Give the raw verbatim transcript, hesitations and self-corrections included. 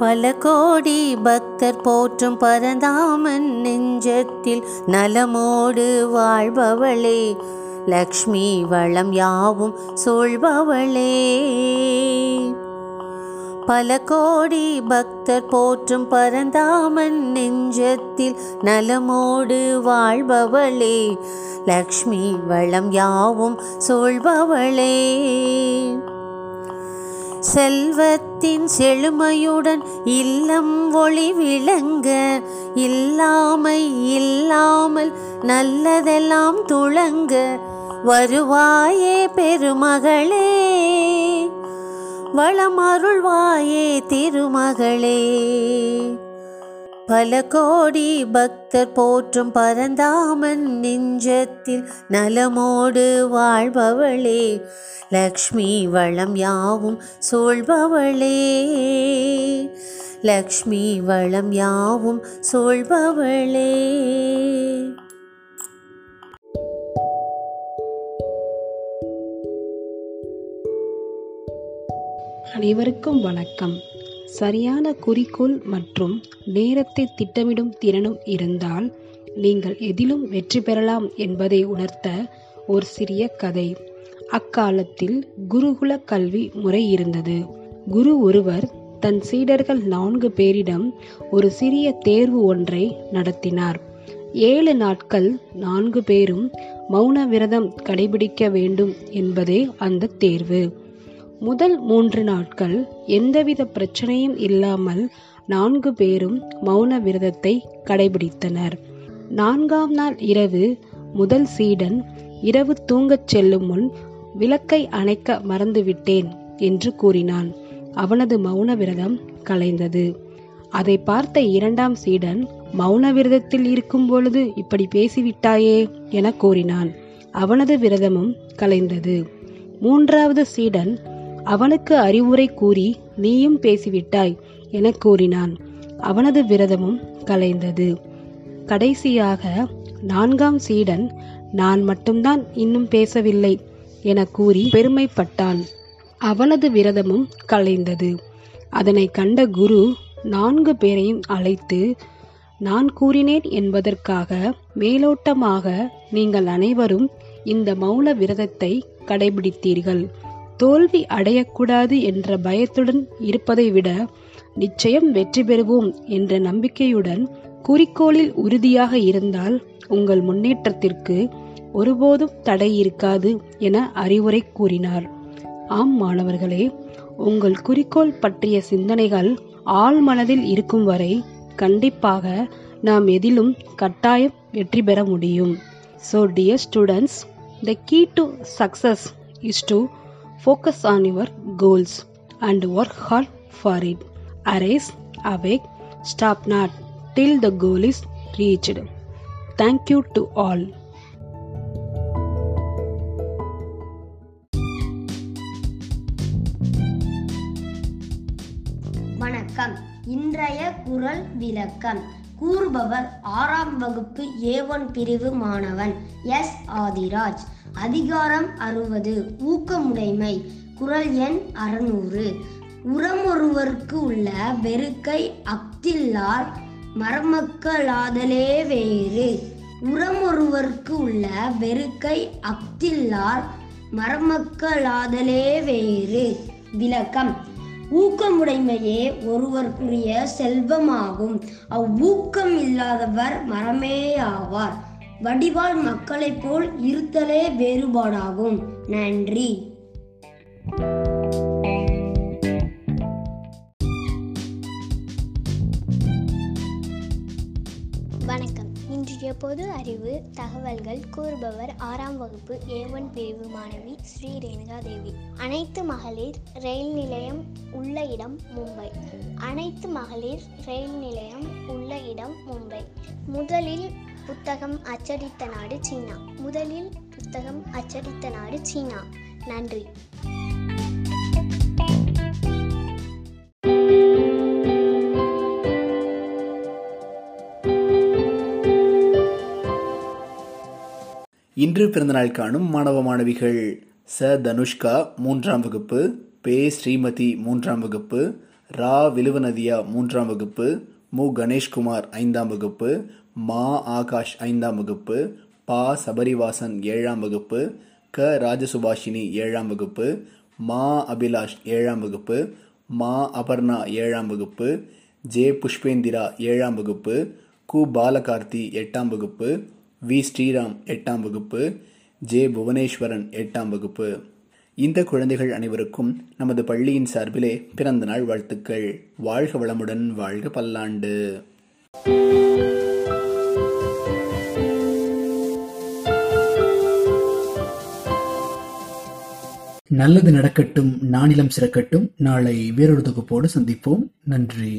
பல கோடி பக்தர் போற்றும் பரந்தாமன் நெஞ்சத்தில் நலமோடு வாழ்பவளே, லக்ஷ்மி வளம் யாவும் சூழ்பவளே. பல கோடி பக்தர் போற்றும் பரந்தாமன் நெஞ்சத்தில் நலமோடு வாழ்பவளே, லக்ஷ்மி வளம் யாவும் சூழ்பவளே. செல்வத்தின் செழுமையுடன் இல்லம் ஒளி விளங்க, இல்லாமை இல்லாமல் நல்லதெல்லாம் துளங்க, வருவாயே பெருமகளே, வளமருள்வாயே திருமகளே. பல கோடி பக்தர் போற்றும் பரந்தாமன் நெஞ்சத்தில் நலமோடு வாழ்பவளே, லக்ஷ்மி வளம் யாவும் சூழ்பவளே, லக்ஷ்மி வளம் யாவும் சூழ்பவளே. அனைவருக்கும் வணக்கம். சரியான குறிக்கோள் மற்றும் நேரத்தை திட்டமிடும் திறனும் இருந்தால் நீங்கள் எதிலும் வெற்றி பெறலாம் என்பதை உணர்த்த ஒரு சிறிய கதை. அக்காலத்தில் குருகுல கல்வி முறை இருந்தது. குரு ஒருவர் தன் சீடர்கள் நான்கு பேரிடம் ஒரு சிறிய தேர்வு ஒன்றை நடத்தினார். ஏழு நாட்கள் நான்கு பேரும் மௌன விரதம் கடைபிடிக்க வேண்டும் என்பதே அந்த தேர்வு. முதல் மூன்று நாட்கள் எந்தவித பிரச்சனையும் இல்லாமல் நான்கு பேரும் மௌன விரதத்தை கடைபிடித்தனர். நான்காம் நாள் இரவு முதல் சீடன் இரவு தூங்கச் செல்லும் முன் விளக்கை அணைக்க மறந்துவிட்டேன் என்று கூறினான். அவனது மௌன விரதம் கலைந்தது. அதை பார்த்த இரண்டாம் சீடன், மௌன விரதத்தில் இருக்கும் பொழுது இப்படி பேசிவிட்டாயே என கூறினான். அவனது விரதமும் கலைந்தது. மூன்றாவது சீடன் அவனுக்கு அறிவுரை கூறி நீயும் பேசிவிட்டாய் என கூறினான். அவனது விரதமும் கலைந்தது. கடைசியாக நான்காம் சீடன், நான் மட்டும்தான் இன்னும் பேசவில்லை என கூறி பெருமைப்பட்டான். அவனது விரதமும் கலைந்தது. அதனை கண்ட குரு நான்கு பேரையும் அழைத்து, நான் கூறினேன் என்பதற்காக மேலோட்டமாக நீங்கள் அனைவரும் இந்த மௌன விரதத்தை கடைபிடித்தீர்கள். தோல்வி அடையக்கூடாது என்ற பயத்துடன் இருப்பதை விட நிச்சயம் வெற்றி பெறுவோம் என்ற நம்பிக்கையுடன் குறிக்கோளில் உறுதியாக இருந்தால் உங்கள் முன்னேற்றத்திற்கு ஒருபோதும் தடை இருக்காது என அறிவுரை கூறினார். ஆம் மாணவர்களே, உங்கள் குறிக்கோள் பற்றிய சிந்தனைகள் ஆழ்மனதில் இருக்கும் வரை கண்டிப்பாக நாம் எதிலும் கட்டாயம் வெற்றி பெற முடியும். So dear students, the key to success is to focus on your goals and work hard for it. Arise, awake, stop not till the goal is reached. Thank you to all. வணக்கம். இன்றைய குரல் விளக்கம். கூறுபவர் ஆறாம் வகுப்பு ஏ one பிரிவு மாணவன் S Adhiraj. அதிகாரம் அறுபது, ஊக்கமுடைமை. குரல் எண் அறுநூறு. உரமொருவருக்கு உள்ள வெறுக்கை அஃதில்லார் மரமக்களாதலே வேறு. உரமொருவருக்கு உள்ள வெறுக்கை அஃதில்லார் மரமக்களாதலே வேறு. விளக்கம்: ஊக்கமுடைமையே ஒருவருக்குரிய செல்வமாகும். அவ்வூக்கம் இல்லாதவர் மரமேயாவார். வடிவால் மக்களை போல் இருத்தலே வேறுபாடாகும். நன்றி. வணக்கம். இன்றைய பொது அறிவு தகவல்கள். கூறுபவர் ஆறாம் வகுப்பு ஏ ஒன் பிரிவு மாணவி ஸ்ரீ ரேணுகா தேவி. அனைத்து மகளிர் ரயில் நிலையம் உள்ள இடம் மும்பை. அனைத்து மகளிர் ரயில் நிலையம் உள்ள இடம் மும்பை. முதலில் புத்தகம் அச்சடித்த நாடு சீனா. முதலில் புத்தகம் அச்சடித்த நாடு சீனா. நன்றி. இன்று பிறந்தநாள் காணும் மாணவ மாணவிகள்: ச தனுஷ்கா மூன்றாம் வகுப்பு, பே ஸ்ரீமதி மூன்றாம் வகுப்பு, ரா விலுவநதியா மூன்றாம் வகுப்பு, மு கணேஷ்குமார் ஐந்தாம் வகுப்பு, மா ஆகாஷ் ஐந்தாம் வகுப்பு, பா சபரிவாசன் ஏழாம் வகுப்பு, க ராஜசுபாஷினி ஏழாம் வகுப்பு, மா அபிலாஷ் ஏழாம் வகுப்பு, மா அபர்ணா ஏழாம் வகுப்பு, ஜே புஷ்பேந்திரா ஏழாம் வகுப்பு, கு பாலகார்த்தி எட்டாம் வகுப்பு, வி ஸ்ரீராம் எட்டாம் வகுப்பு, ஜே புவனேஸ்வரன் எட்டாம் வகுப்பு. இந்த குழந்தைகள் அனைவருக்கும் நமது பள்ளியின் சார்பிலே பிறந்த நாள் வாழ்த்துக்கள். வாழ்க வளமுடன், வாழ்க பல்லாண்டு. நல்லது நடக்கட்டும், நானிலம் சிறக்கட்டும். நாளை வேறொரு தொகுப்போடு சந்திப்போம். நன்றி.